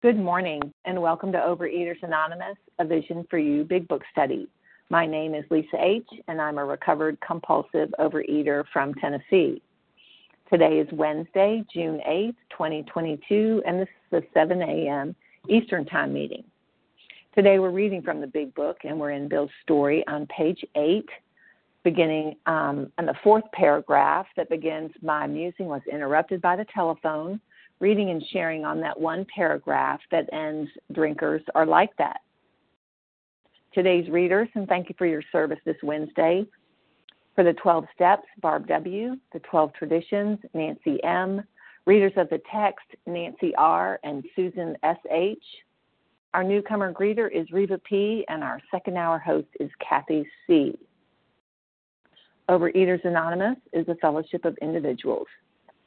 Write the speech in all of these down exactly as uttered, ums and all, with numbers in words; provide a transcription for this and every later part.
Good morning, and welcome to Overeaters Anonymous, A Vision for You, Big Book Study. My name is Lisa H., and I'm a recovered compulsive overeater from Tennessee. Today is Wednesday, June eighth, twenty twenty-two, and this is the seven a.m. Eastern Time meeting. Today we're reading from the Big Book, and we're in Bill's Story on page eight, beginning um, on the fourth paragraph that begins, "My musing was interrupted by the telephone." Reading and sharing on that one paragraph that ends, "Drinkers are like that." Today's readers, and thank you for your service this Wednesday, for the twelve steps, Barb W., the twelve traditions, Nancy M., readers of the text, Nancy R. and Susan S H. Our newcomer greeter is Reva P., and our second hour host is Kathy C. Overeaters Anonymous is a fellowship of individuals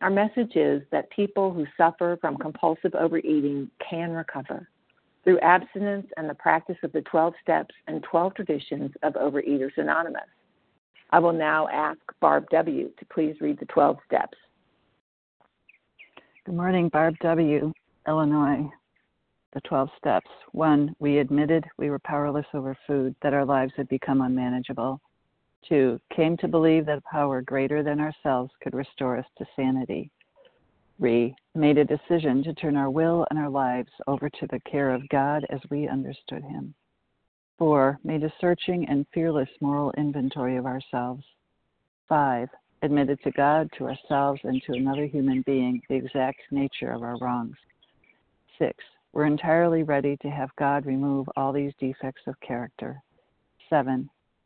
our message is that people who suffer from compulsive overeating can recover through abstinence and the practice of the twelve steps and twelve traditions of Overeaters Anonymous. I will now ask Barb W. to please read the twelve steps. Good morning, Barb W., Illinois. The twelve steps. One, we admitted we were powerless over food, that our lives had become unmanageable. Two, came to believe that a power greater than ourselves could restore us to sanity. Three, made a decision to turn our will and our lives over to the care of God as we understood Him. Four, made a searching and fearless moral inventory of ourselves. Five, admitted to God, to ourselves, and to another human being the exact nature of our wrongs. Six, were entirely ready to have God remove all these defects of character. Seven,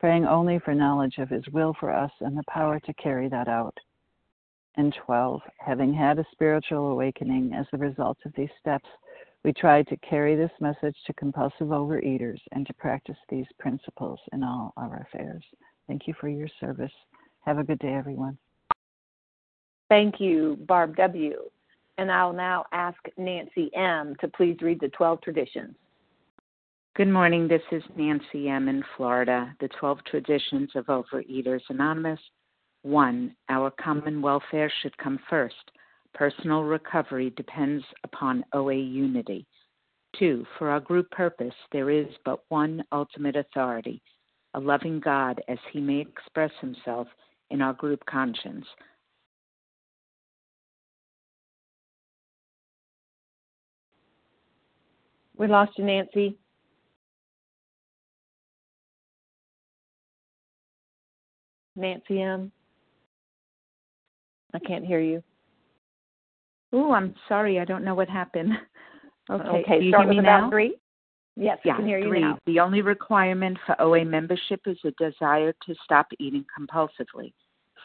praying only for knowledge of His will for us and the power to carry that out. And twelve, having had a spiritual awakening as the result of these steps, we tried to carry this message to compulsive overeaters and to practice these principles in all our affairs. Thank you for your service. Have a good day, everyone. Thank you, Barb W. And I'll now ask Nancy M. to please read the twelve traditions. Good morning, this is Nancy M. in Florida, the twelve traditions of Overeaters Anonymous. One, our common welfare should come first. Personal recovery depends upon O A unity. Two, for our group purpose, there is but one ultimate authority, a loving God as He may express Himself in our group conscience. We lost you, Nancy. Nancy M., I can't hear you. Oh, I'm sorry. I don't know what happened. Okay, okay. Do you start hear me with now? Three? Yes, yeah, I can hear three. You now. The only requirement for O A membership is a desire to stop eating compulsively.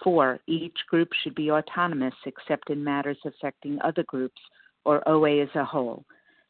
Four, each group should be autonomous except in matters affecting other groups or O A as a whole.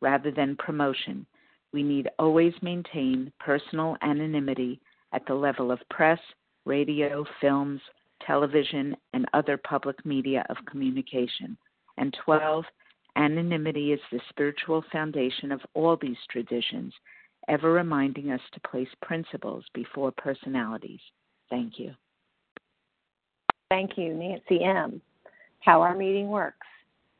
rather than promotion. We need always maintain personal anonymity at the level of press, radio, films, television, and other public media of communication. And twelve. Anonymity is the spiritual foundation of all these traditions, ever reminding us to place principles before personalities. Thank you. Thank you, Nancy M. How our meeting works.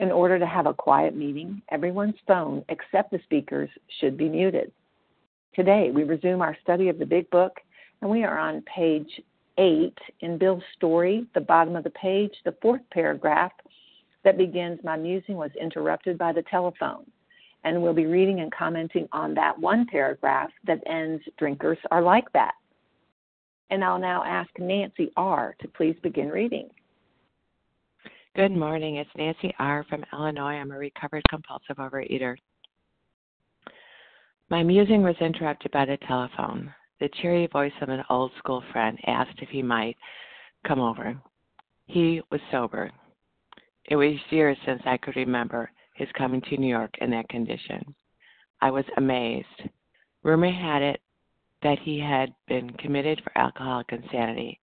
In order to have a quiet meeting, everyone's phone except the speakers should be muted. Today, we resume our study of the Big Book, and we are on page eight in Bill's Story, the bottom of the page, the fourth paragraph that begins, "My musing was interrupted by the telephone," and we'll be reading and commenting on that one paragraph that ends, "Drinkers are like that." And I'll now ask Nancy R. to please begin reading. Good morning. It's Nancy R. from Illinois. I'm a recovered compulsive overeater. My musing was interrupted by the telephone. The cheery voice of an old school friend asked if he might come over. He was sober. It was years since I could remember his coming to New York in that condition. I was amazed. Rumor had it that he had been committed for alcoholic insanity.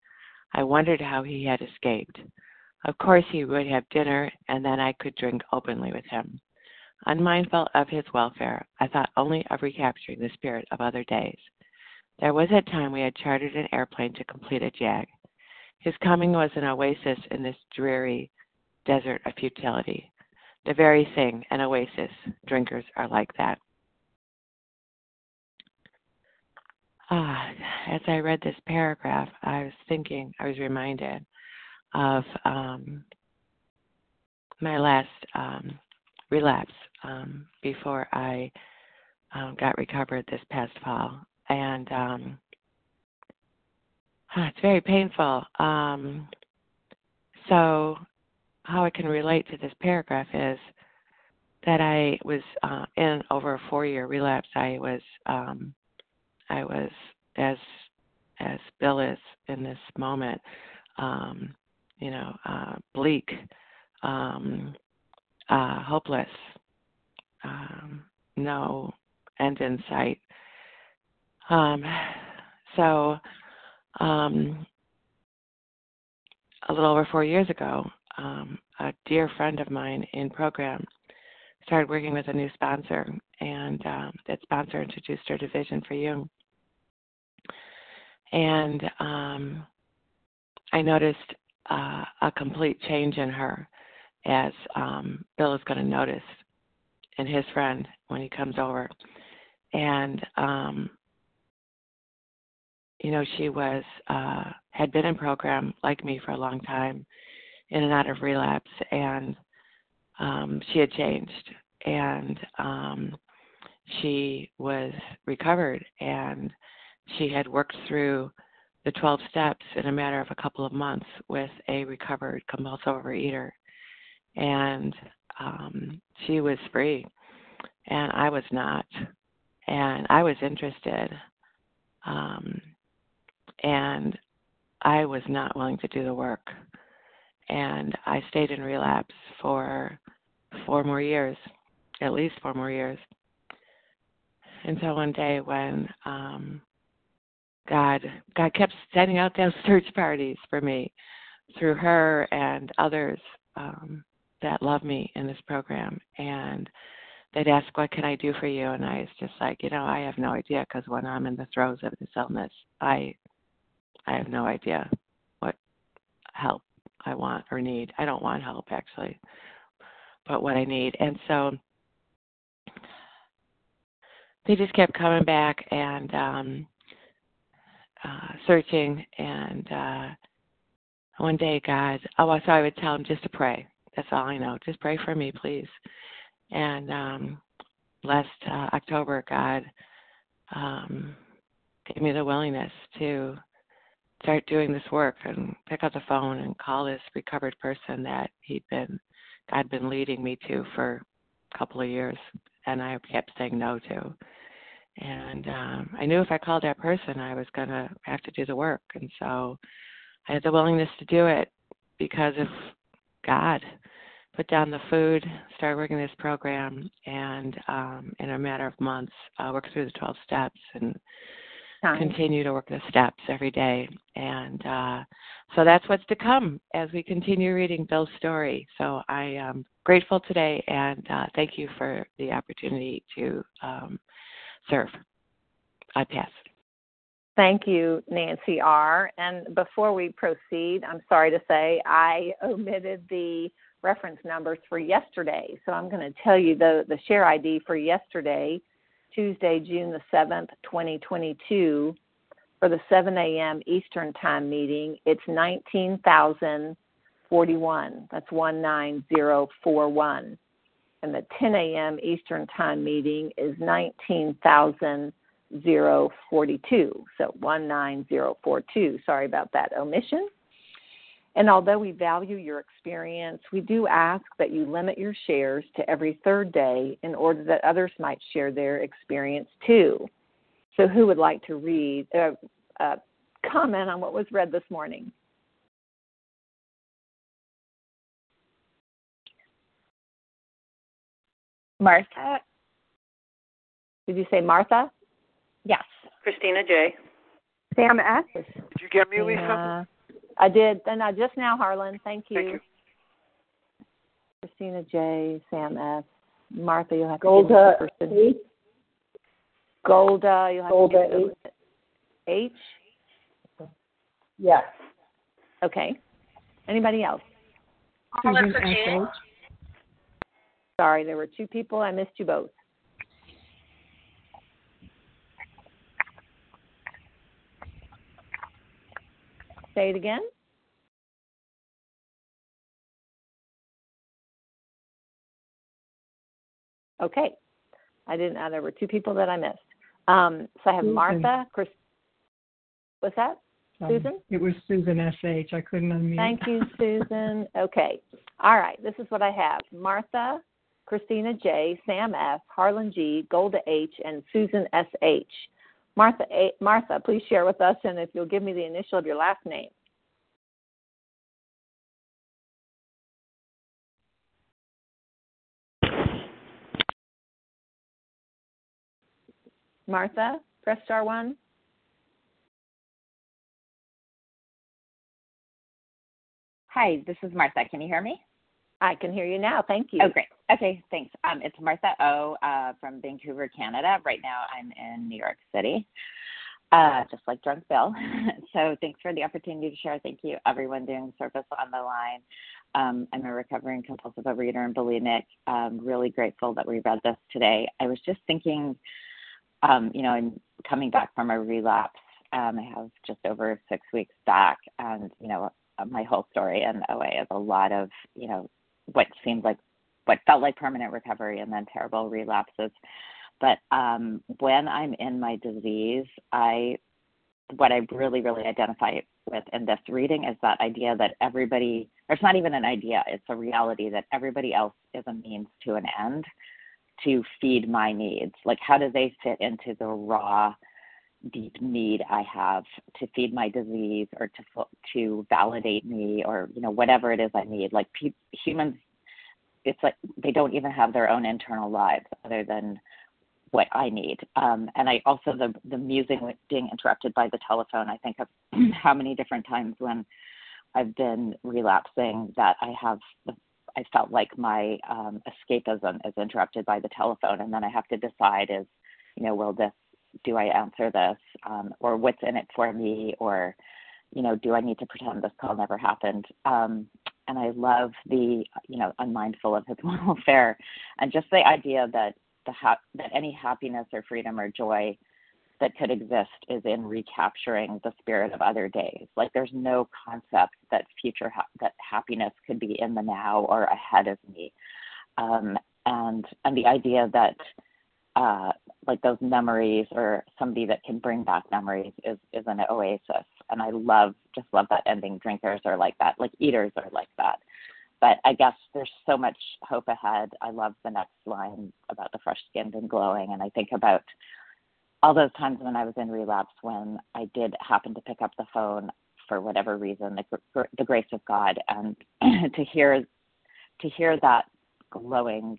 I wondered how he had escaped. Of course, he would have dinner, and then I could drink openly with him. Unmindful of his welfare, I thought only of recapturing the spirit of other days. There was a time we had chartered an airplane to complete a jag. His coming was an oasis in this dreary desert of futility. The very thing, an oasis. Drinkers are like that. Ah, as I read this paragraph, I was thinking, I was reminded of um, my last um, relapse um, before I um, got recovered this past fall. And um, it's very painful. Um, so how I can relate to this paragraph is that I was uh, in over a four-year relapse. I was, um, I was as, as Bill is in this moment, um, you know, uh, bleak, um, uh, hopeless, um, no end in sight. Um, so um, a little over four years ago, um, a dear friend of mine in program started working with a new sponsor, and um, that sponsor introduced her to Vision for You. And um, I noticed Uh, a complete change in her, as um, Bill is going to notice in his friend when he comes over. And, um, you know, she was, uh, had been in program like me for a long time, in and out of relapse, and um, she had changed. And um, she was recovered, and she had worked through the twelve steps in a matter of a couple of months with a recovered compulsive overeater. And um, she was free, and I was not. And I was interested, um, and I was not willing to do the work. And I stayed in relapse for four more years, at least four more years. And so one day when um, God, God kept sending out those search parties for me through her and others um, that love me in this program. And they'd ask, what can I do for you? And I was just like, you know, I have no idea, because when I'm in the throes of this illness, I, I have no idea what help I want or need. I don't want help, actually, but what I need. And so they just kept coming back and um, uh, searching. And uh, one day, God, oh, so I would tell him just to pray. That's all I know. Just pray for me, please. And um, last uh, October, God um, gave me the willingness to start doing this work and pick up the phone and call this recovered person that he'd been, God'd been leading me to for a couple of years. And I kept saying no to. And um, I knew if I called that person, I was going to have to do the work. And so I had the willingness to do it because of God. Put down the food, started working this program, and um, in a matter of months, uh, worked through the twelve steps and nice. Continue to work the steps every day. And uh, so that's what's to come as we continue reading Bill's story. So I am grateful today, and uh, thank you for the opportunity to um, serve. I pass. Thank you, Nancy R. And before we proceed, I'm sorry to say I omitted the reference numbers for yesterday. So I'm going to tell you the, the share I D for yesterday, Tuesday, June the seventh, twenty twenty-two, for the seven a.m. Eastern time meeting. It's nineteen thousand forty-one. That's one nine zero four one. And the ten a.m. Eastern time meeting is nineteen thousand forty-two. So one nine zero four two. Sorry about that omission. And although we value your experience, we do ask that you limit your shares to every third day in order that others might share their experience too. So who would like to read, uh, uh, comment on what was read this morning? Martha. Did you say Martha? Yes. Christina J. Sam S. Did you get me, Lisa? I did, and I just now, Harlan. Thank you. Thank you. Christina J, Sam S, Martha. You'll have to Golda deal with the person. H. Golda. You'll have Golda to deal with it. H. H. Yes. Okay. Anybody else? Harlan, Christina. Sorry, there were two people. I missed you both. Say it again. Okay. I didn't know there were two people that I missed. Um, so I have Susan. Martha, Chris. What's that? Um, Susan? It was Susan S H. I couldn't unmute. Thank you, Susan. Okay. All right. This is what I have. Martha, Christina J, Sam F, Harlan G, Golda H, and Susan S H. Martha, Martha, please share with us, and if you'll give me the initial of your last name. Martha, press star one. Hi, this is Martha. Can you hear me? I can hear you now. Thank you. Oh, great. Okay, thanks. Um, it's Martha O uh, from Vancouver, Canada. Right now I'm in New York City, uh, just like Drunk Bill. So thanks for the opportunity to share. Thank you, everyone doing service on the line. Um, I'm a recovering compulsive overeater and bulimic. I'm really grateful that we read this today. I was just thinking, um, you know, I'm coming back from a relapse. Um, I have just over six weeks back, and, you know, my whole story in O A is a lot of, you know, what seemed like what felt like permanent recovery and then terrible relapses. But um, when I'm in my disease, I what I really, really identify with in this reading is that idea that everybody, or it's not even an idea, it's a reality that everybody else is a means to an end to feed my needs. Like, how do they fit into the raw, deep need I have to feed my disease or to to validate me or, you know, whatever it is I need? Like, pe- humans, it's like they don't even have their own internal lives other than what I need. Um, and I also, the, the music being interrupted by the telephone, I think of how many different times when I've been relapsing that I have, I felt like my um, escapism is interrupted by the telephone. And then I have to decide is, you know, will this, do I answer this um, or what's in it for me? Or, you know, do I need to pretend this call never happened? Um, and I love the, you know, unmindful of his welfare and just the idea that The ha- that any happiness or freedom or joy that could exist is in recapturing the spirit of other days. Like, there's no concept that future ha- that happiness could be in the now or ahead of me, um, and and the idea that uh, like those memories or somebody that can bring back memories is is an oasis. And I love just love that ending. Drinkers are like that. Like, eaters are like that. But I guess there's so much hope ahead. I love the next line about the fresh-skinned and glowing. And I think about all those times when I was in relapse when I did happen to pick up the phone for whatever reason, the, the grace of God. And to hear to hear that glowing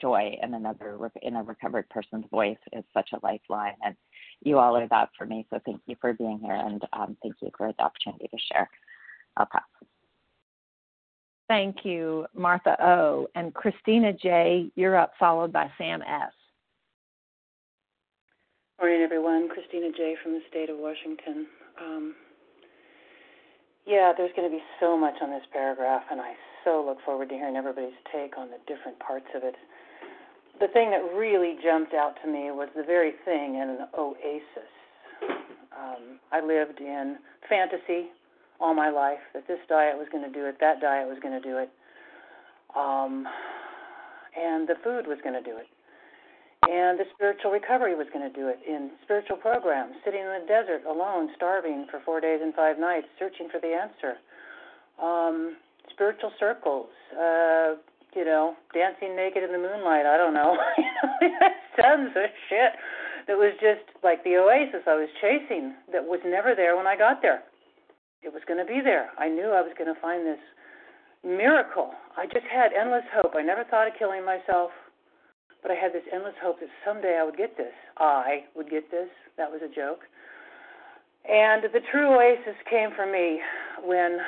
joy in another in a recovered person's voice is such a lifeline. And you all are that for me. So thank you for being here. And um, thank you for the opportunity to share. I'll pass. Thank you, Martha O. And Christina J., you're up, followed by Sam S. Morning, everyone. Christina J. from the state of Washington. Um, yeah, there's going to be so much on this paragraph, and I so look forward to hearing everybody's take on the different parts of it. The thing that really jumped out to me was the very thing in an oasis. Um, I lived in fantasy all my life, that this diet was going to do it, that diet was going to do it, um, and the food was going to do it, and the spiritual recovery was going to do it, in spiritual programs, sitting in the desert alone, starving for four days and five nights, searching for the answer, um, spiritual circles, uh, you know, dancing naked in the moonlight, I don't know, tons of shit that was just like the oasis I was chasing that was never there when I got there. It was going to be there. I knew I was going to find this miracle. I just had endless hope. I never thought of killing myself, but I had this endless hope that someday I would get this. I would get this. That was a joke. And the true oasis came for me when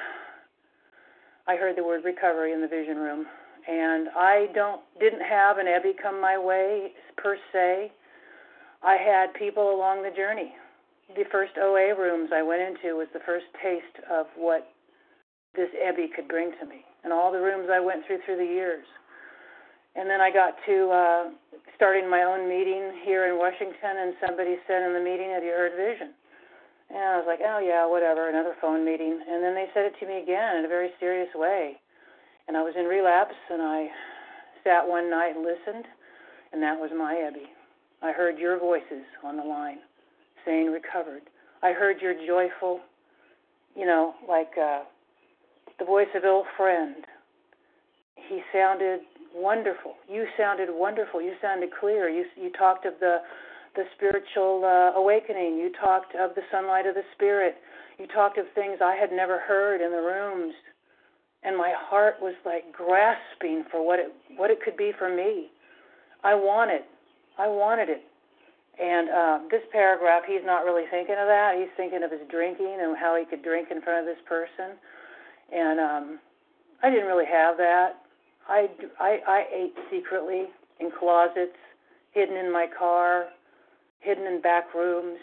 I heard the word recovery in the vision room. And I don't didn't have an Ebby come my way, per se. I had people along the journey. The first O A rooms I went into was the first taste of what this Ebby could bring to me, and all the rooms I went through through the years. And then I got to uh, starting my own meeting here in Washington, and somebody said in the meeting, "Have you heard vision?" And I was like, "Oh, yeah, whatever, another phone meeting." And then they said it to me again in a very serious way. And I was in relapse, and I sat one night and listened, and that was my Ebby. I heard your voices on the line, saying recovered. I heard your joyful, you know, like uh, the voice of ill friend. He sounded wonderful. You sounded wonderful. You sounded clear. You you talked of the the spiritual uh, awakening. You talked of the sunlight of the spirit. You talked of things I had never heard in the rooms, and my heart was like grasping for what it what it could be for me. I want it. I wanted it. And uh, this paragraph, he's not really thinking of that. He's thinking of his drinking and how he could drink in front of this person. And um, I didn't really have that. I, I, I ate secretly in closets, hidden in my car, hidden in back rooms.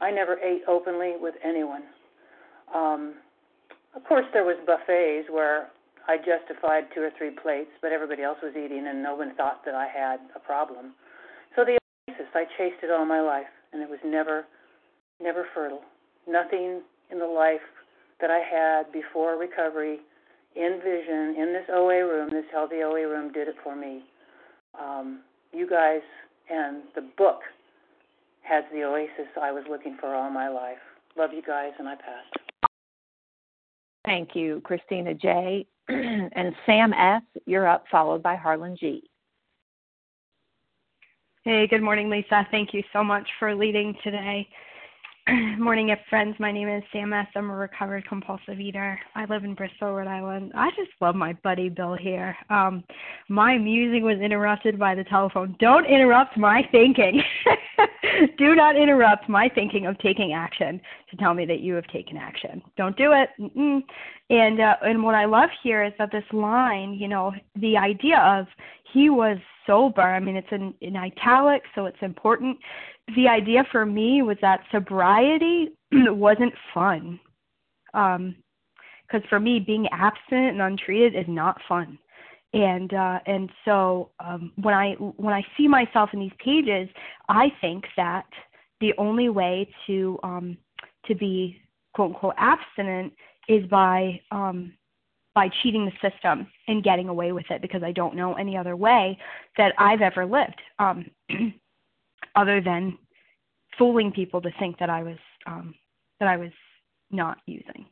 I never ate openly with anyone. Um, of course, there was buffets where I justified two or three plates, but everybody else was eating, and no one thought that I had a problem. So the I chased it all my life, and it was never, never fertile. Nothing in the life that I had before recovery, in vision, in this O A room, this healthy O A room, did it for me. Um, you guys and the book has the oasis I was looking for all my life. Love you guys, and I pass. Thank you, Christina J. And Sam S., you're up, followed by Harlan G. Hey, good morning, Lisa. Thank you so much for leading today. Morning, up friends. My name is Sam S. I'm a recovered compulsive eater. I live in Bristol, Rhode Island. I just love my buddy Bill here. Um, my music was interrupted by the telephone. Don't interrupt my thinking. Do not interrupt my thinking of taking action to tell me that you have taken action. Don't do it. Mm-mm. And uh, and what I love here is that this line, you know, the idea of he was sober. I mean, it's in, in italics, so it's important. The idea for me was that sobriety wasn't fun. Um, 'cause for me, being abstinent and untreated is not fun. And uh, and so um, when I when I see myself in these pages, I think that the only way to um, to be quote unquote abstinent is by um, by cheating the system and getting away with it, because I don't know any other way that I've ever lived, um, other than fooling people to think that I was um, that I was not using,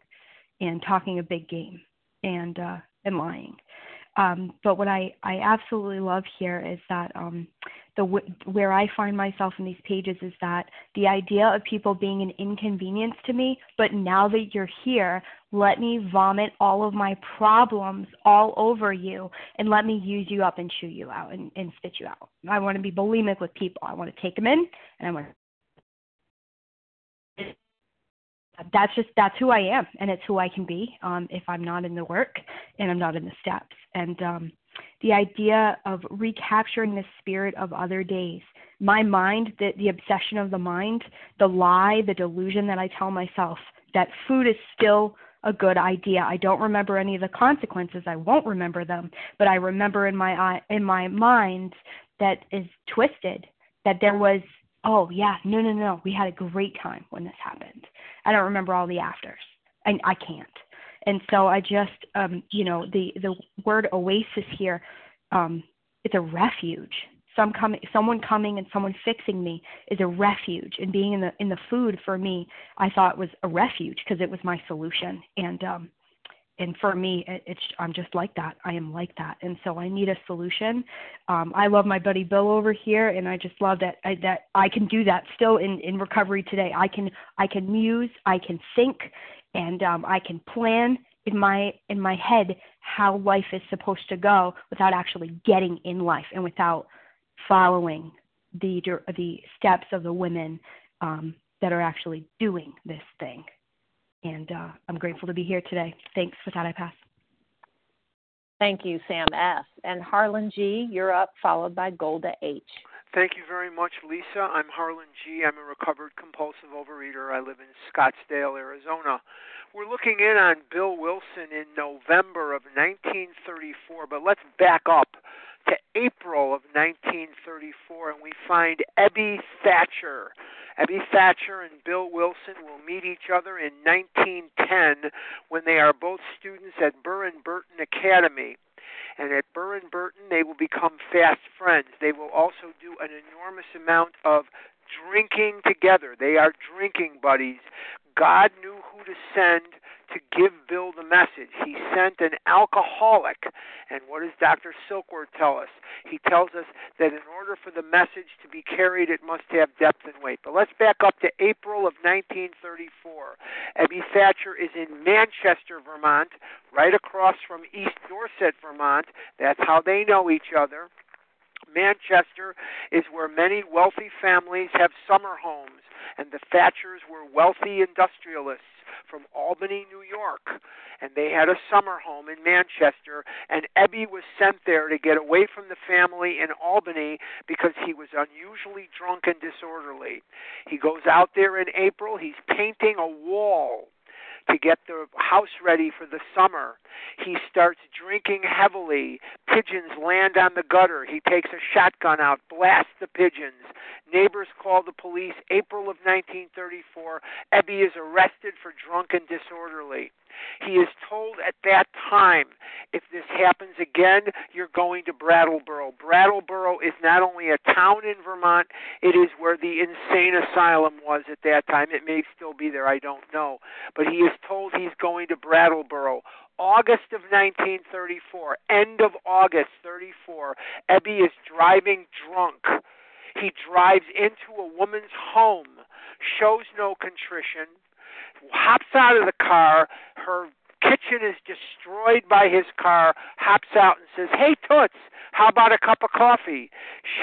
and talking a big game, and uh, and lying. Um, but what I, I absolutely love here is that um, the w- where I find myself in these pages is that the idea of people being an inconvenience to me, but now that you're here, let me vomit all of my problems all over you, and let me use you up and chew you out and, and spit you out. I want to be bulimic with people. I want to take them in, and I want to... That's just, that's who I am, and it's who I can be um, if I'm not in the work and I'm not in the steps. And um, the idea of recapturing the spirit of other days, my mind, the, the obsession of the mind, the lie, the delusion that I tell myself that food is still a good idea. I don't remember any of the consequences. I won't remember them, but I remember in my in my mind that is twisted, that there was, oh, yeah, no, no, no, we had a great time when this happened. I don't remember all the afters. I, I can't. And so I just, um, you know, the, the word oasis here, um, it's a refuge. Some coming, someone coming and someone fixing me is a refuge. And being in the in the food for me, I thought was a refuge because it was my solution. And um, and for me, it, it's I'm just like that. I am like that. And so I need a solution. Um, I love my buddy Bill over here, and I just love that I, that I can do that still in, in recovery today. I can I can muse, I can think, and um, I can plan in my in my head how life is supposed to go without actually getting in life and without following the the steps of the women um, that are actually doing this thing. And uh, I'm grateful to be here today. Thanks. With that, I pass. Thank you, Sam S. And Harlan G., you're up, followed by Golda H. Thank you very much, Lisa. I'm Harlan G. I'm a recovered compulsive overeater. I live in Scottsdale, Arizona. We're looking in on Bill Wilson in November of nineteen thirty-four, but let's back up to April of nineteen thirty-four, and we find Ebby Thacher. Ebby Thacher and Bill Wilson will meet each other in nineteen ten when they are both students at Burr and Burton Academy. And at Burr and Burton, they will become fast friends. They will also do an enormous amount of drinking together. They are drinking buddies. God knew who to send to give Bill the message. He sent an alcoholic. And what does Doctor Silkworth tell us? He tells us that in order for the message to be carried, it must have depth and weight. But let's back up to April of nineteen thirty-four. Ebby Thacher is in Manchester, Vermont, right across from East Dorset, Vermont. That's how they know each other. Manchester is where many wealthy families have summer homes, and the Thatchers were wealthy industrialists from Albany, New York, and they had a summer home in Manchester, and Ebby was sent there to get away from the family in Albany because he was unusually drunk and disorderly. He goes out there in April. He's painting a wall to get the house ready for the summer. He starts drinking heavily. Pigeons land on the gutter. He takes a shotgun out, blasts the pigeons. Neighbors call the police. April of nineteen thirty-four, Ebby is arrested for drunk and disorderly. He is told at that time, if this happens again, you're going to Brattleboro. Brattleboro is not only a town in Vermont, it is where the insane asylum was at that time. It may still be there, I don't know. But he is told he's going to Brattleboro. August of nineteen thirty-four, end of August thirty-four, Ebby is driving drunk. He drives into a woman's home, shows no contrition, hops out of the car. Her kitchen is destroyed by his car, hops out and says, "Hey, Toots, how about a cup of coffee?"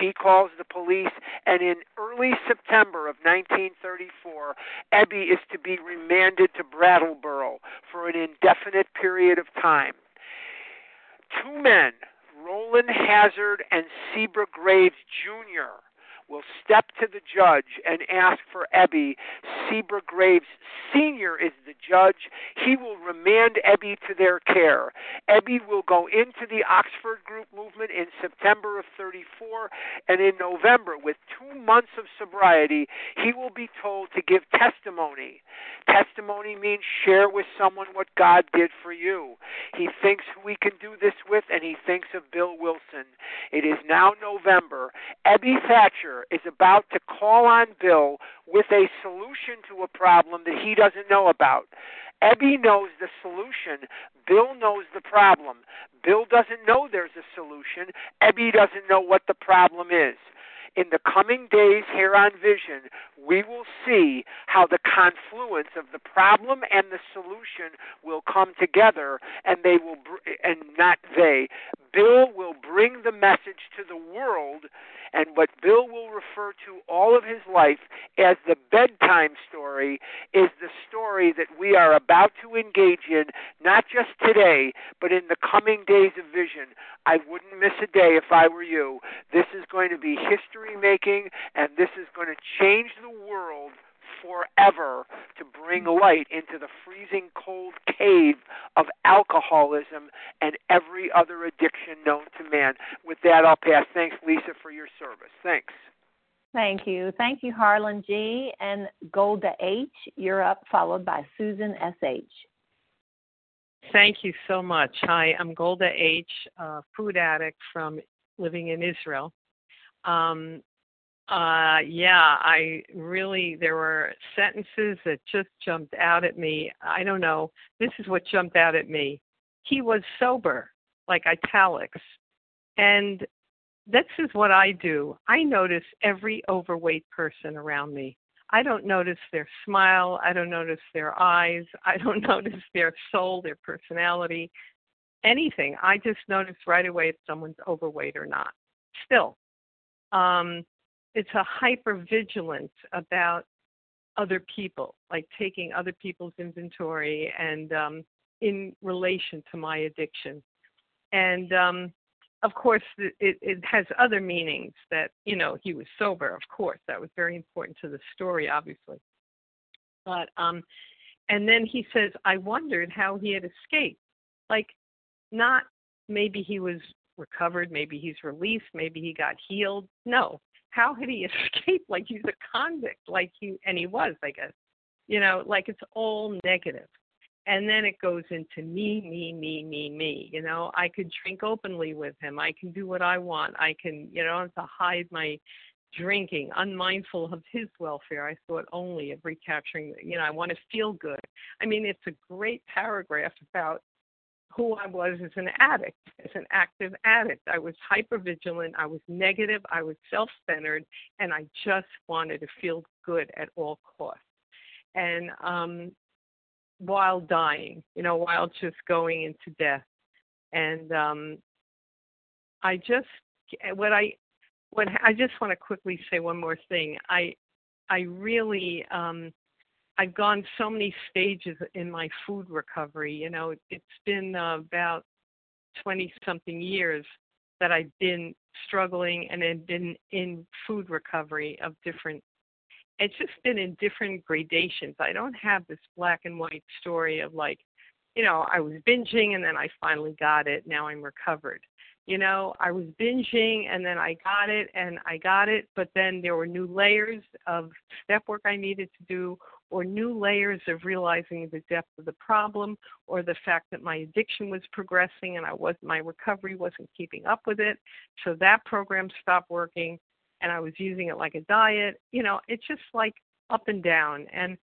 She calls the police, and in early September of nineteen thirty-four, Ebby is to be remanded to Brattleboro for an indefinite period of time. Two men, Roland Hazard and Sebra Graves, Junior, will step to the judge and ask for Ebby. Sebra Graves Senior is the judge. He will remand Ebby to their care. Ebby will go into the Oxford Group movement in September of thirty-four, and in November, with two months of sobriety, he will be told to give testimony. Testimony means share with someone what God did for you. He thinks we can do this with, and he thinks of Bill Wilson. It is now November. Ebby Thacher is about to call on Bill with a solution to a problem that he doesn't know about. Ebby knows the solution. Bill knows the problem. Bill doesn't know there's a solution. Ebby doesn't know what the problem is. In the coming days here on Vision, we will see how the confluence of the problem and the solution will come together, and they will, br- and not they, Bill will bring the message to the world, and what Bill will refer to all of his life as the bedtime story is the story that we are about to engage in, not just today, but in the coming days of Vision. I wouldn't miss a day if I were you. This is going to be history-making, and this is going to change the world forever, to bring light into the freezing cold cave of alcoholism and every other addiction known to man. With that, I'll pass. Thanks, Lisa, for your service. Thanks. Thank you. Thank you, Harlan G. And Golda H., you're up, followed by Susan S H. Thank you so much. Hi, I'm Golda H., a food addict from living in Israel. Um, Uh, yeah, I really, there were sentences that just jumped out at me. I don't know. This is what jumped out at me. He was sober, like italics. And this is what I do. I notice every overweight person around me. I don't notice their smile. I don't notice their eyes. I don't notice their soul, their personality, anything. I just notice right away if someone's overweight or not. Still. Um, It's a hypervigilance about other people, like taking other people's inventory and um, in relation to my addiction. And, um, of course, it, it has other meanings that, you know, he was sober, of course. That was very important to the story, obviously. But, um, and then he says, I wondered how he had escaped. Like, not maybe he was recovered, maybe he's released, maybe he got healed. No. How had he escaped? Like he's a convict, like he, and he was, I guess, you know, like it's all negative. And then it goes into me, me, me, me, me, you know, I could drink openly with him. I can do what I want. I can, you know, I don't have to hide my drinking, unmindful of his welfare. I thought only of recapturing, you know, I want to feel good. I mean, it's a great paragraph about who I was as an addict, as an active addict. I was hypervigilant, I was negative, I was self-centered, and I just wanted to feel good at all costs. And um, while dying, you know, while just going into death. And um, I just, what I, what I just want to quickly say one more thing. I, I really, um, I've gone so many stages in my food recovery. You know, it's been uh, about twenty-something years that I've been struggling and then been in food recovery of different, it's just been in different gradations. I don't have this black and white story of like, you know, I was binging and then I finally got it. Now I'm recovered. You know, I was binging and then I got it and I got it, but then there were new layers of step work I needed to do, or new layers of realizing the depth of the problem, or the fact that my addiction was progressing and I was my recovery wasn't keeping up with it. So that program stopped working and I was using it like a diet. You know, it's just like up and down. And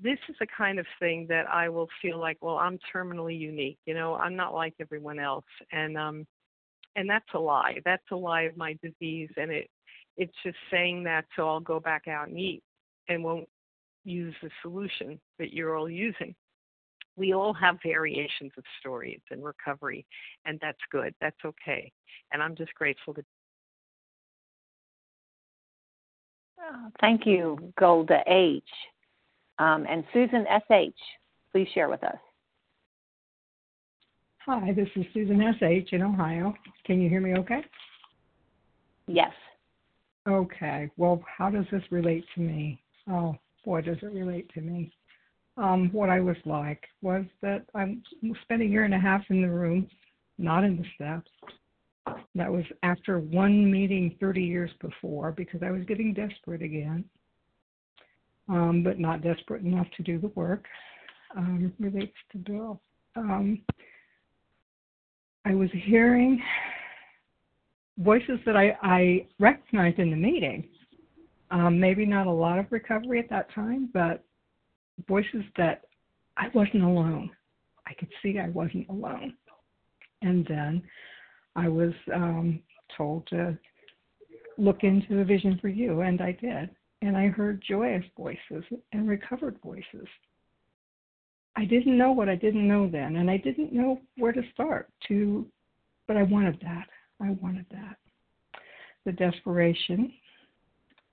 this is the kind of thing that I will feel like, well, I'm terminally unique. You know, I'm not like everyone else. And um, and that's a lie. That's a lie of my disease. And it it's just saying that so I'll go back out and eat and won't use the solution that you're all using. We all have variations of stories in recovery, and that's good. That's okay. And I'm just grateful to. Oh, thank you, Golda H. Um, and Susan S H, please share with us. Hi, this is Susan S H in Ohio. Can you hear me okay? Yes. Okay. Well, how does this relate to me? Oh, boy, does it relate to me. Um, what I was like was that I spent a year and a half in the room, not in the steps. That was after one meeting thirty years before, because I was getting desperate again, um, but not desperate enough to do the work. Um, relates to Bill. Um, I was hearing voices that I, I recognized in the meeting. Um, maybe not a lot of recovery at that time, but voices that I wasn't alone. I could see I wasn't alone. And then I was um, told to look into the vision for you, and I did. And I heard joyous voices and recovered voices. I didn't know what I didn't know then, and I didn't know where to start to, but I wanted that. I wanted that. The desperation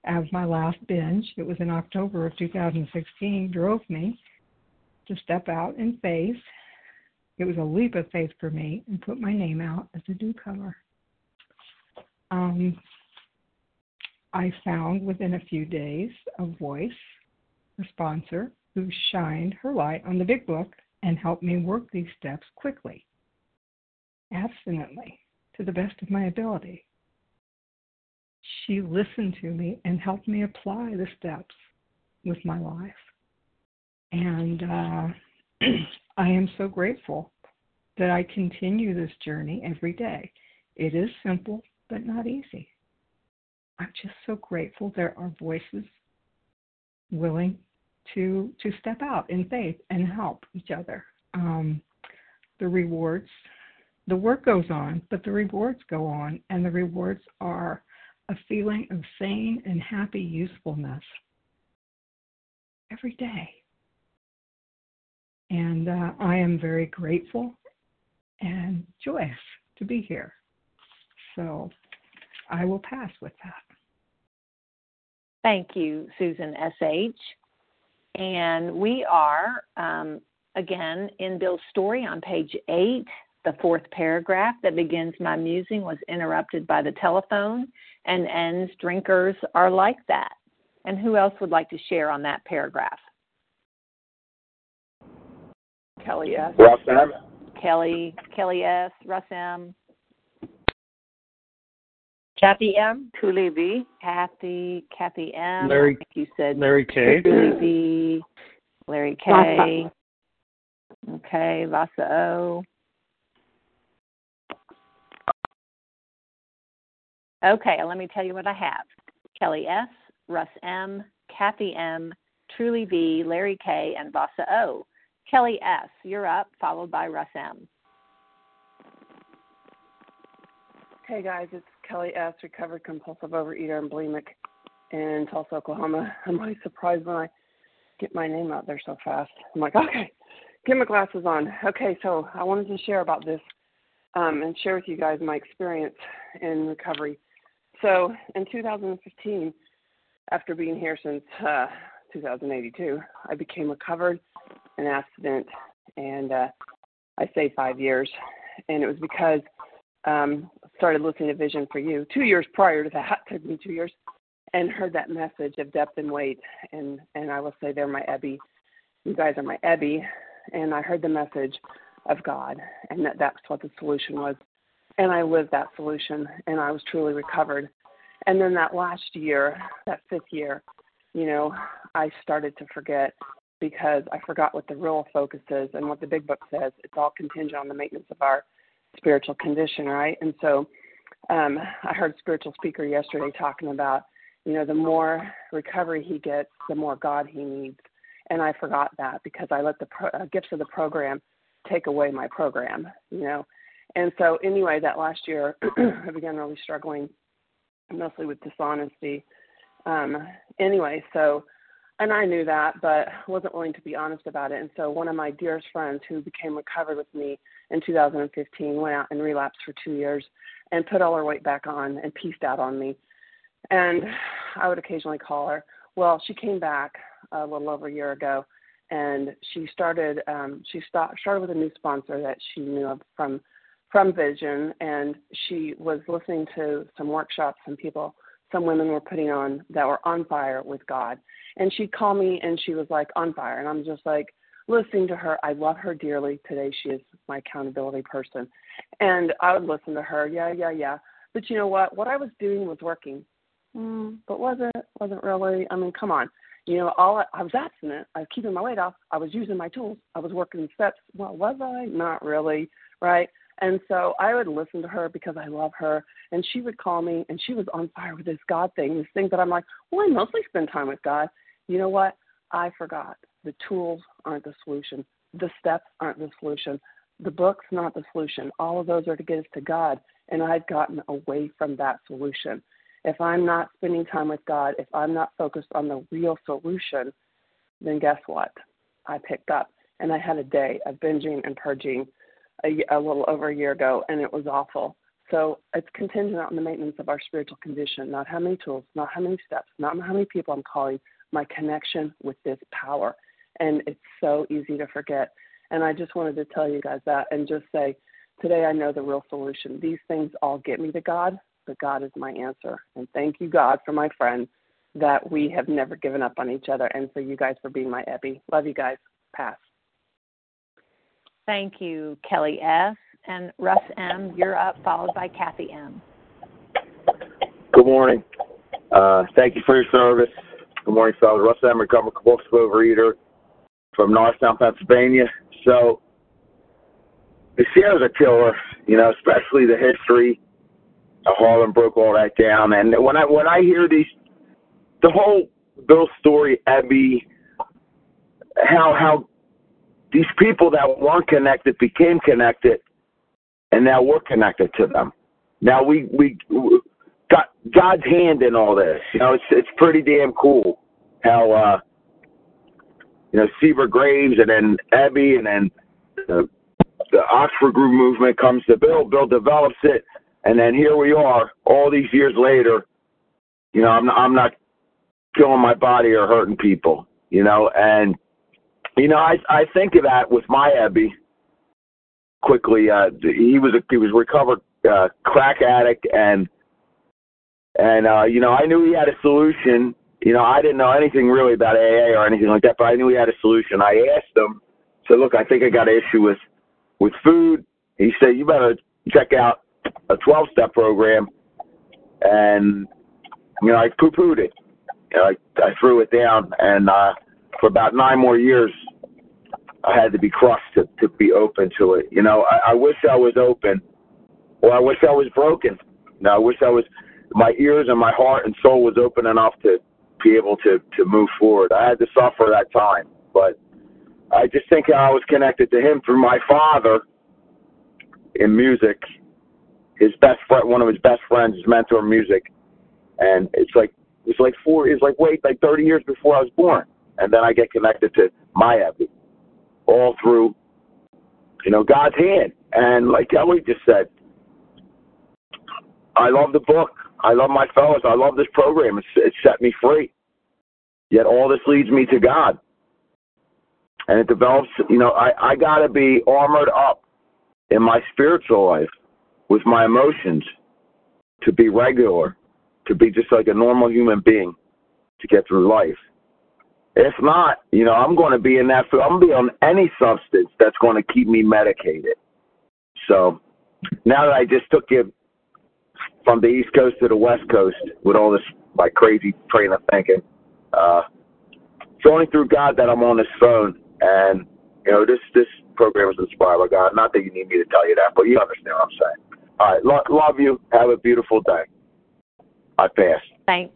of my last binge, it was in October of two thousand sixteen, drove me to step out in faith. It was a leap of faith for me and put my name out as a newcomer. Um, I found within a few days a voice, a sponsor, who shined her light on the Big Book and helped me work these steps quickly, abstinently, to the best of my ability. She listened to me and helped me apply the steps with my life. And uh, I am so grateful that I continue this journey every day. It is simple, but not easy. I'm just so grateful there are voices willing to to step out in faith and help each other. Um, the rewards, the work goes on, but the rewards go on, and the rewards are a feeling of sane and happy usefulness every day. And uh, I am very grateful and joyous to be here. So I will pass with that. Thank you, Susan S H. And we are, um, again, in Bill's story on page eight, the fourth paragraph that begins, "My musing was interrupted by the telephone," and ends, "Drinkers are like that." And who else would like to share on that paragraph? Kelly S. Russ M. Kelly, Kelly S. Russ M. Kathy M. Cooley B. Kathy, Kathy M. Larry, I think you said Larry K. Cooley B. Larry K. Vasa. Okay, Vasa O. Okay, let me tell you what I have. Kelly S., Russ M., Kathy M., Truly V., Larry K., and Vasa O. Kelly S., you're up, followed by Russ M. Hey, guys, it's Kelly S., recovered compulsive overeater and bulimic in Tulsa, Oklahoma. I'm always surprised when I get my name out there so fast. I'm like, okay, get my glasses on. Okay, so I wanted to share about this um, and share with you guys my experience in recovery. So in two thousand fifteen, after being here since uh, two thousand eighty-two, I became recovered in accident, and uh, I stayed five years. And it was because I um, started listening to Vision for You. Two years prior to that, it took me two years, and heard that message of depth and weight. And, and I will say they're my Ebby. You guys are my Ebby. And I heard the message of God, and that that's what the solution was. And I lived that solution, and I was truly recovered. And then that last year, that fifth year, you know, I started to forget because I forgot what the real focus is and what the Big Book says. It's all contingent on the maintenance of our spiritual condition, right? And so um, I heard a spiritual speaker yesterday talking about, you know, the more recovery he gets, the more God he needs. And I forgot that because I let the pro- uh, gifts of the program take away my program, you know. And so anyway, that last year I began really struggling mostly with dishonesty. Um, anyway, so, and I knew that, but wasn't willing to be honest about it. And so one of my dearest friends who became recovered with me in two thousand fifteen went out and relapsed for two years and put all her weight back on and pieced out on me. And I would occasionally call her. Well, she came back a little over a year ago, and she started um, she stopped, started with a new sponsor that she knew of from from Vision, and she was listening to some workshops some people, some women were putting on that were on fire with God. And she'd call me, and she was like on fire, and I'm just like listening to her. I love her dearly. Today she is my accountability person, and I would listen to her, yeah, yeah, yeah. But you know what? What I was doing was working, mm, but wasn't wasn't really. I mean, come on. You know, all I, I was abstinent. I was keeping my weight off. I was using my tools. I was working steps. Well, was I? Not really, right? And so I would listen to her because I love her, and she would call me, and she was on fire with this God thing, this thing that I'm like, well, I mostly spend time with God. You know what? I forgot. The tools aren't the solution. The steps aren't the solution. The book's not the solution. All of those are to get us to God, and I've gotten away from that solution. If I'm not spending time with God, if I'm not focused on the real solution, then guess what? I picked up, and I had a day of binging and purging a, a little over a year ago, and it was awful. So it's contingent on the maintenance of our spiritual condition, not how many tools, not how many steps, not how many people I'm calling, my connection with this power. And it's so easy to forget. And I just wanted to tell you guys that and just say, today I know the real solution. These things all get me to God, but God is my answer. And thank you, God, for my friend, that we have never given up on each other, and for you guys for being my Ebby. Love you guys. Pass. Thank you, Kelly S. And Russ M., you're up, followed by Kathy M. Good morning. Uh, thank you for your service. Good morning, fellas. Russ M., recovered compulsive overeater from Norristown, Pennsylvania. So the Sierra's a killer, you know, especially the history. Harlan broke all that down, and when I when I hear these, the whole Bill's Story, Ebby, how how these people that weren't connected became connected, and now we're connected to them. Now we we got God's hand in all this. You know, it's it's pretty damn cool how uh, you know, Sebra Graves and then Ebby and then the, the Oxford Group movement comes to Bill. Bill develops it. And then here we are, all these years later. You know, I'm not, I'm not killing my body or hurting people. You know, and you know, I I think of that with my Ebby. Quickly, uh, he was a, he was recovered uh, crack addict, and and uh, you know, I knew he had a solution. You know, I didn't know anything really about A A or anything like that, but I knew he had a solution. I asked him, so look, I think I got an issue with with food. He said, you better check out a twelve-step program, and, you know, I poo-pooed it. You know, I, I threw it down, and uh, for about nine more years, I had to be crushed to, to be open to it. You know, I, I wish I was open, or I wish I was broken. You know, I wish I was, my ears and my heart and soul was open enough to be able to, to move forward. I had to suffer that time, but I just think I was connected to him through my father in music. His best friend, one of his best friends, his mentor in music, and it's like it's like four, it's like wait, like thirty years before I was born, and then I get connected to my Ebby, all through, you know, God's hand. And like Kelly just said, I love the book, I love my fellows, I love this program. It's, it set me free. Yet all this leads me to God, and it develops. You know, I I gotta be armored up in my spiritual life, with my emotions, to be regular, to be just like a normal human being, to get through life. If not, you know, I'm going to be in that, I'm going to be on any substance that's going to keep me medicated. So now that I just took it from the East Coast to the West Coast with all this, my crazy train of thinking, uh, it's only through God that I'm on this phone. And, you know, this, this program was inspired by God. Not that you need me to tell you that, but you understand what I'm saying. All right. Lo- love you. Have a beautiful day. I pass. Thank,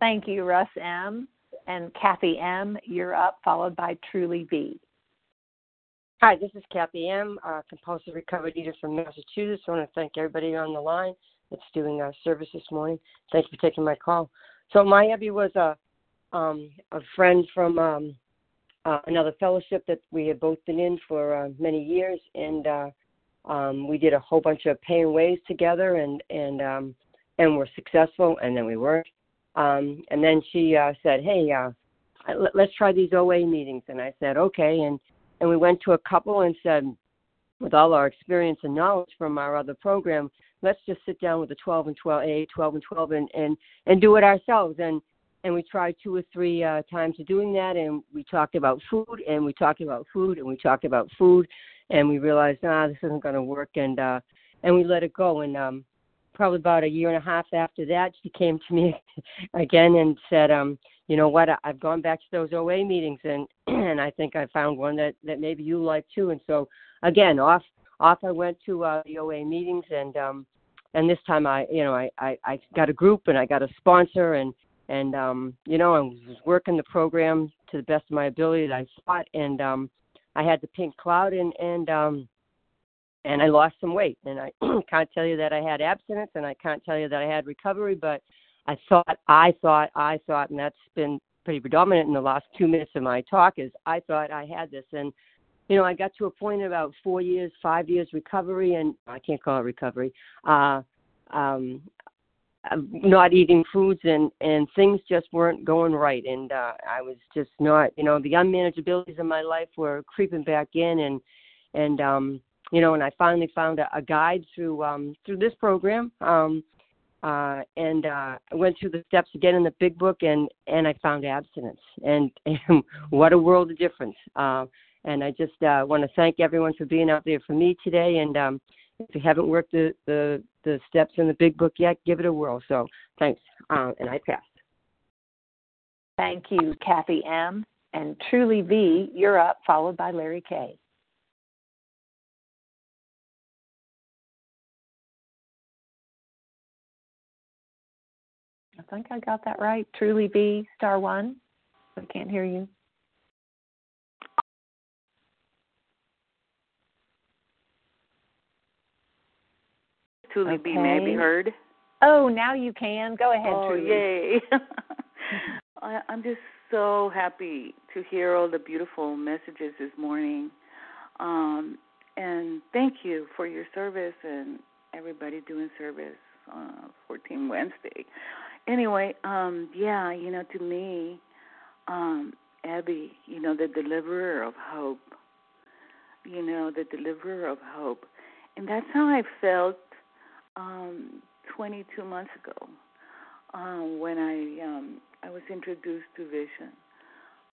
thank you, Russ M. And Kathy M., you're up, followed by Truly B. Hi, this is Kathy M., a compulsive recovered eater from Massachusetts. I want to thank everybody on the line that's doing our service this morning. Thank you for taking my call. So my Ebby was a um, a friend from um, uh, another fellowship that we had both been in for uh, many years, and uh, um, we did a whole bunch of pay and ways together, and and um, and were successful, and then we weren't. Um, and then she uh, said, hey, uh, let's try these O A meetings. And I said, okay. And, and we went to a couple and said, with all our experience and knowledge from our other program, let's just sit down with the twelve and twelve, A, twelve and twelve and, and, and do it ourselves. And, and we tried two or three uh, times of doing that. And we talked about food and we talked about food and we talked about food. And we realized, nah, this isn't going to work. And, uh, and we let it go. And, um, probably about a year and a half after that, she came to me again and said, um, you know what, I've gone back to those O A meetings, and, and I think I found one that, that maybe you like too. And so, again, off off I went to uh, the O A meetings, and um, and this time I, you know, I, I, I got a group and I got a sponsor, and, and um, you know, I was working the program to the best of my ability that I thought, and um, I had the pink cloud, and, and um And I lost some weight, and I can't tell you that I had abstinence, and I can't tell you that I had recovery, but I thought, I thought, I thought, and that's been pretty predominant in the last two minutes of my talk is I thought I had this. And, you know, I got to a point about four years, five years recovery, and I can't call it recovery, uh, um, not eating foods, and, and things just weren't going right. And uh, I was just not, you know, the unmanageabilities in my life were creeping back in, and, and, um, you know, and I finally found a, a guide through um, through this program, um, uh, and uh, I went through the steps again in the Big Book, and, and I found abstinence, and, and what a world of difference. Uh, and I just uh, want to thank everyone for being out there for me today. And um, if you haven't worked the, the, the steps in the Big Book yet, give it a whirl. So thanks, uh, and I pass. Thank you, Kathy M. And Truly V, you're up, followed by Larry K. I think I got that right. Truly B, star one. I can't hear you. Truly okay. B, may I be heard? Oh, now you can. Go ahead, oh, Truly. Yay. I, I'm just so happy to hear all the beautiful messages this morning. Um, and thank you for your service and everybody doing service on fourteen Wednesday. Anyway, um, yeah, you know, to me, um, Ebby, you know, the deliverer of hope, you know, the deliverer of hope. And that's how I felt um, twenty-two months ago uh, when I um, I was introduced to Vision.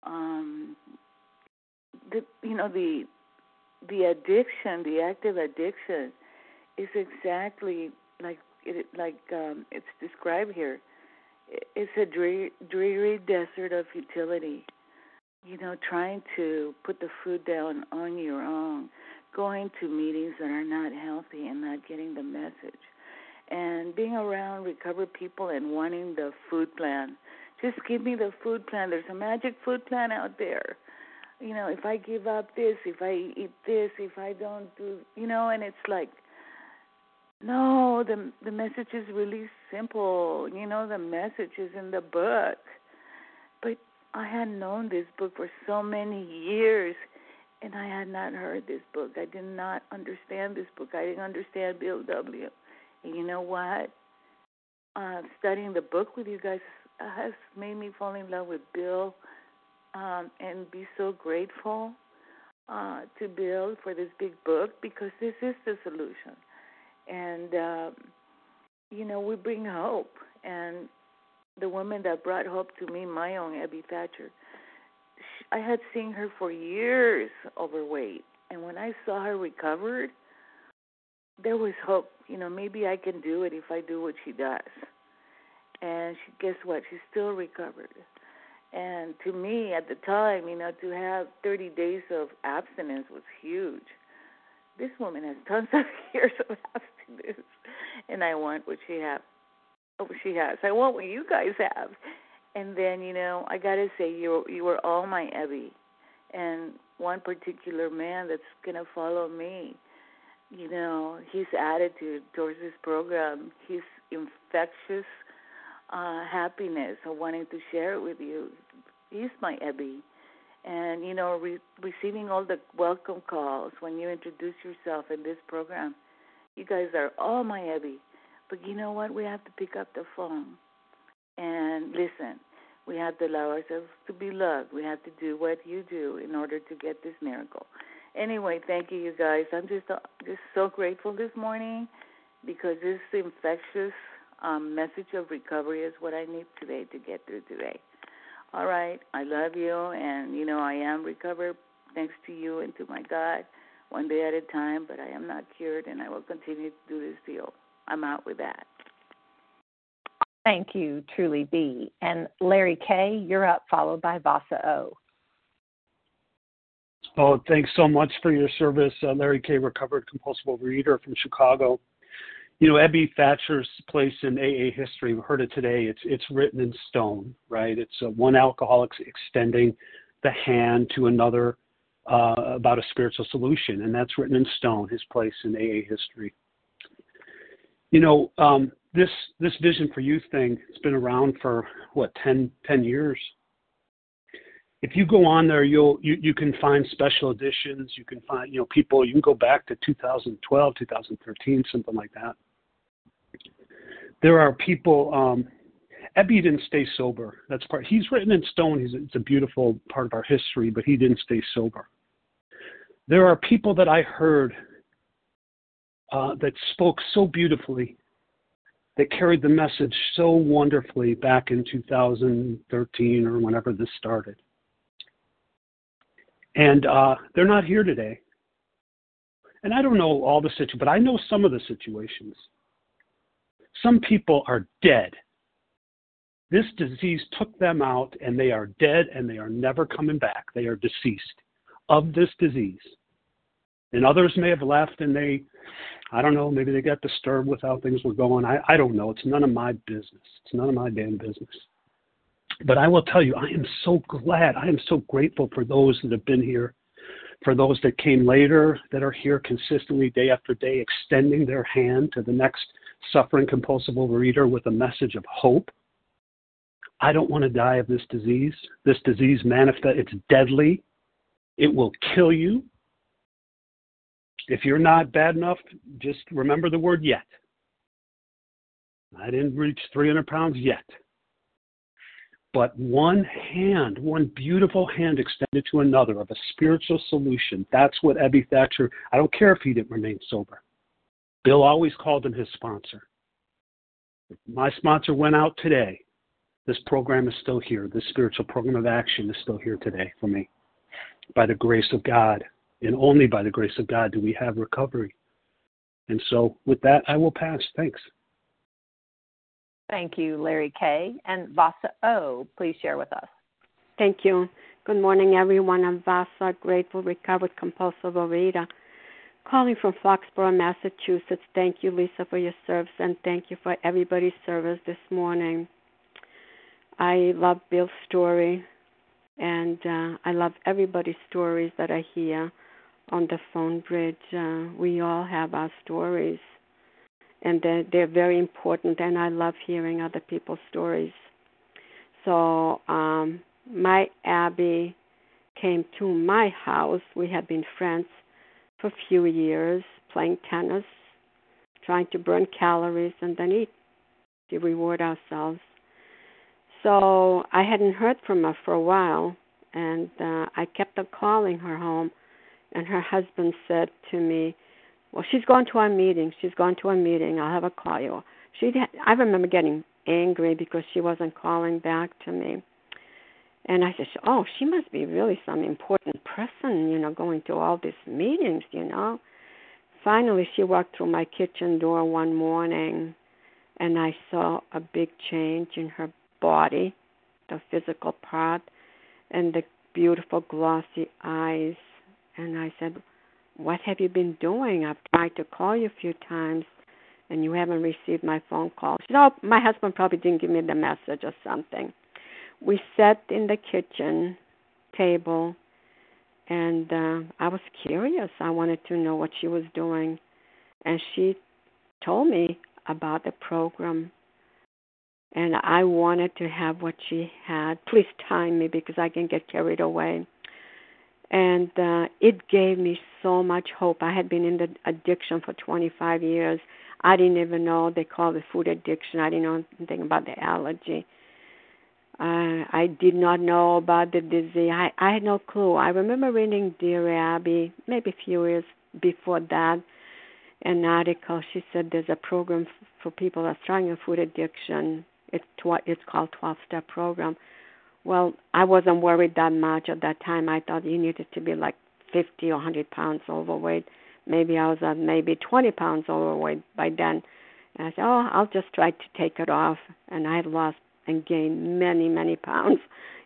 Um, the, you know, the the addiction, the active addiction is exactly like it, like um, it's described here. It's a dreary, dreary desert of futility, you know, trying to put the food down on your own, going to meetings that are not healthy and not getting the message, and being around recovered people and wanting the food plan. Just give me the food plan. There's a magic food plan out there. You know, if I give up this, if I eat this, if I don't do, you know, and it's like, no, the the message is really simple. You know, the message is in the book. But I had known this book for so many years, and I had not heard this book. I did not understand this book. I didn't understand Bill W. And you know what? Uh, studying the book with you guys has made me fall in love with Bill um, and be so grateful uh, to Bill for this big book, because this is the solution. And, uh, you know, we bring hope. And the woman that brought hope to me, my own Ebby Thacher, she, I had seen her for years overweight. And when I saw her recovered, there was hope. You know, maybe I can do it if I do what she does. And she, guess what? She's still recovered. And to me, at the time, you know, to have thirty days of abstinence was huge. This woman has tons of years of abstinence, and I want what she has. Oh, she has. I want what you guys have. And then, you know, I got to say, you you were all my Ebby. And one particular man that's going to follow me, you know, his attitude towards this program, his infectious uh, happiness, I wanted to share it with you. He's my Ebby. And, you know, re- receiving all the welcome calls when you introduce yourself in this program, you guys are all my Ebby. But you know what? We have to pick up the phone and listen. We have to allow ourselves to be loved. We have to do what you do in order to get this miracle. Anyway, thank you, you guys. I'm just uh, just so grateful this morning because this infectious um, message of recovery is what I need today to get through today. All right, I love you, and, you know, I am recovered thanks to you and to my God, one day at a time, but I am not cured, and I will continue to do this deal. I'm out with that. Thank you, truly, B. And Larry K., you're up, followed by Vasa O. Oh, thanks so much for your service. Uh, Larry K., recovered compulsive overeater from Chicago. You know, Ebby Thacher's place in A A history, we heard it today, it's it's written in stone, right? It's uh, one alcoholic's extending the hand to another uh, about a spiritual solution, and that's written in stone, his place in A A history. You know, um, this this Vision for You thing, it's been around for, what, ten, ten years? If you go on there, you'll, you you can find special editions. You can find, you know, people, you can go back to two thousand twelve, two thousand thirteen, something like that. There are people, um, Ebby didn't stay sober. That's part, he's written in stone. He's, it's a beautiful part of our history, but he didn't stay sober. There are people that I heard Uh, that spoke so beautifully, that carried the message so wonderfully back in two thousand thirteen or whenever this started. And uh, they're not here today. And I don't know all the situations, but I know some of the situations. Some people are dead. This disease took them out, and they are dead, and they are never coming back. They are deceased of this disease. And others may have left, and they, I don't know, maybe they got disturbed with how things were going. I, I don't know. It's none of my business. It's none of my damn business. But I will tell you, I am so glad. I am so grateful for those that have been here, for those that came later, that are here consistently day after day, extending their hand to the next suffering compulsive overeater with a message of hope. I don't want to die of this disease. This disease manifests. It's deadly. It will kill you. If you're not bad enough, just remember the word yet. I didn't reach three hundred pounds yet. But one hand, one beautiful hand extended to another of a spiritual solution. That's what Ebby Thacher, I don't care if he didn't remain sober. Bill always called him his sponsor. My sponsor went out today. This program is still here. This spiritual program of action is still here today for me by the grace of God. And only by the grace of God do we have recovery. And so with that, I will pass. Thanks. Thank you, Larry K. And Vasa O, please share with us. Thank you. Good morning, everyone. I'm Vasa, grateful, recovered, compulsive overeater. Calling from Foxborough, Massachusetts. Thank you, Lisa, for your service, and thank you for everybody's service this morning. I love Bill's story, and uh, I love everybody's stories that I hear on the phone bridge. Uh, we all have our stories, and they're, they're very important, and I love hearing other people's stories. So um, my Ebby came to my house. We had been friends for a few years, playing tennis, trying to burn calories, and then eat to reward ourselves. So I hadn't heard from her for a while, and uh, I kept on calling her home, and her husband said to me, well, she's going to a meeting. She's going to a meeting. I'll have her call you. She, I remember getting angry because she wasn't calling back to me. And I said, oh, she must be really some important person, you know, going to all these meetings, you know. Finally, she walked through my kitchen door one morning, and I saw a big change in her body, the physical part and the beautiful glossy eyes. And I said, what have you been doing? I've tried to call you a few times, and you haven't received my phone call. She said, oh, my husband probably didn't give me the message or something. We sat in the kitchen table, and uh, I was curious. I wanted to know what she was doing. And she told me about the program, and I wanted to have what she had. Please time me because I can get carried away. And uh, it gave me so much hope. I had been in the addiction for twenty-five years. I didn't even know they called it food addiction. I didn't know anything about the allergy. Uh, I did not know about the disease. I, I had no clue. I remember reading Dear Abby maybe a few years before that, an article. She said there's a program f- for people that are struggling with food addiction. It's, tw- it's called twelve-step program. Well, I wasn't worried that much at that time. I thought you needed to be like fifty or one hundred pounds overweight. Maybe I was at maybe twenty pounds overweight by then. And I said, oh, I'll just try to take it off. And I had lost and gained many, many pounds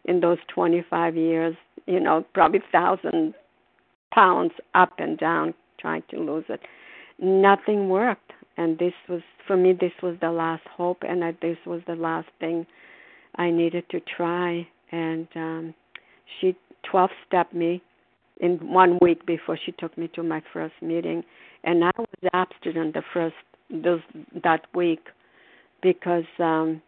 in those twenty-five years, you know, probably one thousand pounds up and down trying to lose it. Nothing worked. And this was, for me, this was the last hope, and I, this was the last thing I needed to try. And um, she twelve-stepped me in one week before she took me to my first meeting. And I was abstinent the first, those, that week because... Um,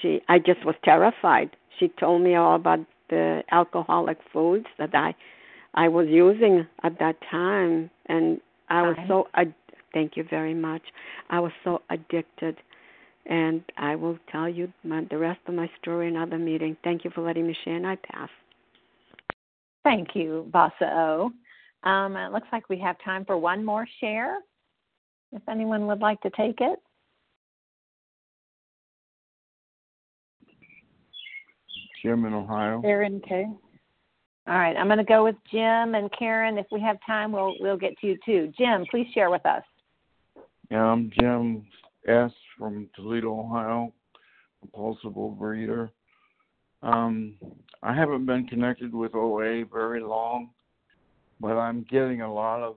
She, I just was terrified. She told me all about the alcoholic foods that I, I was using at that time, and I was Hi. so. Ad- Thank you very much. I was so addicted, and I will tell you my, the rest of my story in another meeting. Thank you for letting me share, and I pass. Thank you, Basa O. Um, it looks like we have time for one more share. If anyone would like to take it. Jim in Ohio. Karen K. All right, I'm going to go with Jim and Karen. If we have time, we'll we'll get to you too. Jim, please share with us. Yeah, I'm Jim S. from Toledo, Ohio, compulsive overeater. Um, I haven't been connected with O A very long, but I'm getting a lot of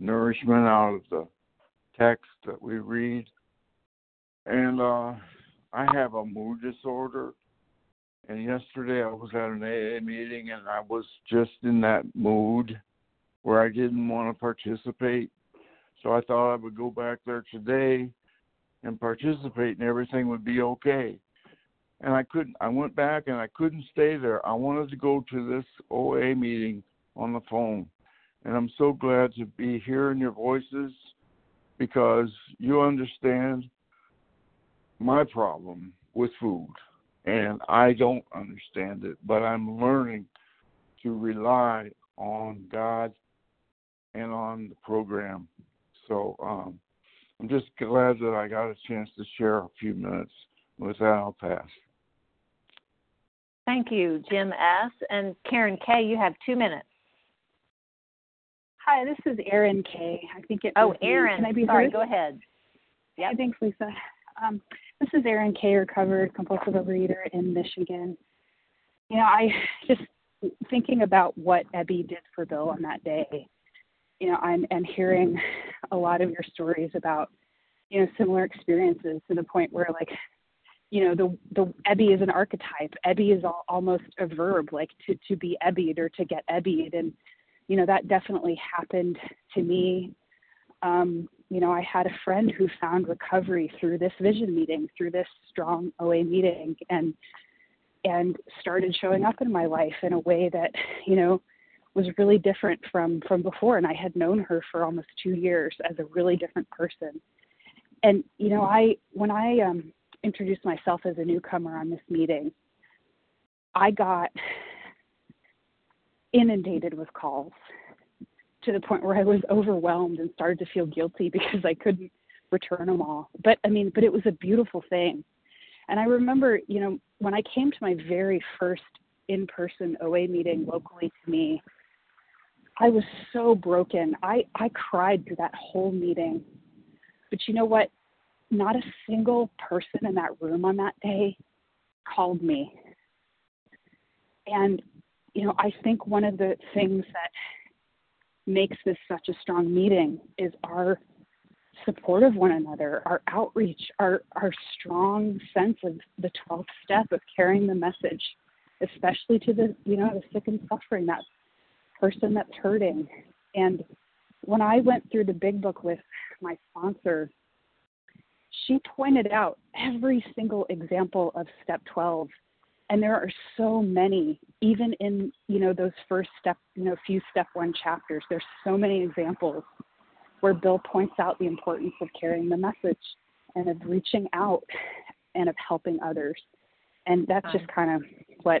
nourishment out of the text that we read. And uh, I have a mood disorder. And yesterday I was at an A A meeting, and I was just in that mood where I didn't want to participate. So I thought I would go back there today and participate, and everything would be okay. And I couldn't. I went back, and I couldn't stay there. I wanted to go to this O A meeting on the phone. And I'm so glad to be hearing your voices because you understand my problem with food. And I don't understand it, but I'm learning to rely on God and on the program. So um, I'm just glad that I got a chance to share a few minutes. With that, I'll pass. Thank you, Jim S. And Karen K., you have two minutes. Hi, this is Erin K. I think it oh, Erin. Can I be Sorry, heard? Go ahead. Yeah, thanks, Lisa. Um, this is Erin K., recovered compulsive overeater in Michigan. You know, I just thinking about what Ebby did for Bill on that day, you know, I'm, I'm hearing a lot of your stories about, you know, similar experiences to the point where, like, you know, the, the Ebby is an archetype. Ebby is all, almost a verb, like to, to be Ebbied or to get Ebbied. And, you know, that definitely happened to me. Um, you know, I had a friend who found recovery through this vision meeting, through this strong O A meeting, and and started showing up in my life in a way that, you know, was really different from, from before. And I had known her for almost two years as a really different person. And, you know, I when I um, introduced myself as a newcomer on this meeting, I got inundated with calls, to the point where I was overwhelmed and started to feel guilty because I couldn't return them all. But I mean, but it was a beautiful thing. And I remember, you know, when I came to my very first in-person O A meeting locally to me, I was so broken. I, I cried through that whole meeting. But you know what? Not a single person in that room on that day called me. And, you know, I think one of the things that makes this such a strong meeting is our support of one another, our outreach, our, our strong sense of the twelfth step of carrying the message, especially to the, you know, the sick and suffering, that person that's hurting. And when I went through the Big Book with my sponsor, she pointed out every single example of step twelve. And there are so many, even in, you know, those first step, you know, few step one chapters, there's so many examples where Bill points out the importance of carrying the message and of reaching out and of helping others. And that's just kind of what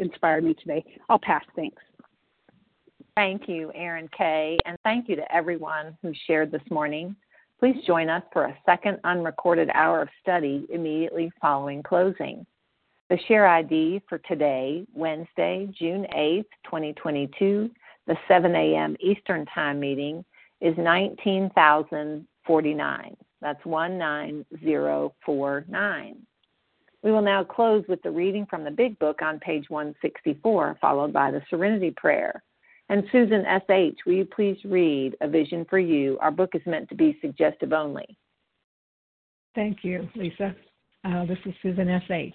inspired me today. I'll pass. Thanks. Thank you, Erin Kay. And thank you to everyone who shared this morning. Please join us for a second unrecorded hour of study immediately following closing. The share I D for today, Wednesday, June eighth, twenty twenty-two, the seven a.m. Eastern Time meeting is nineteen thousand forty-nine. That's one nine zero four nine. We will now close with the reading from the Big Book on page one sixty-four, followed by the Serenity Prayer. And Susan S H, will you please read A Vision for You? Our book is meant to be suggestive only. Thank you, Lisa. Uh, this is Susan S H,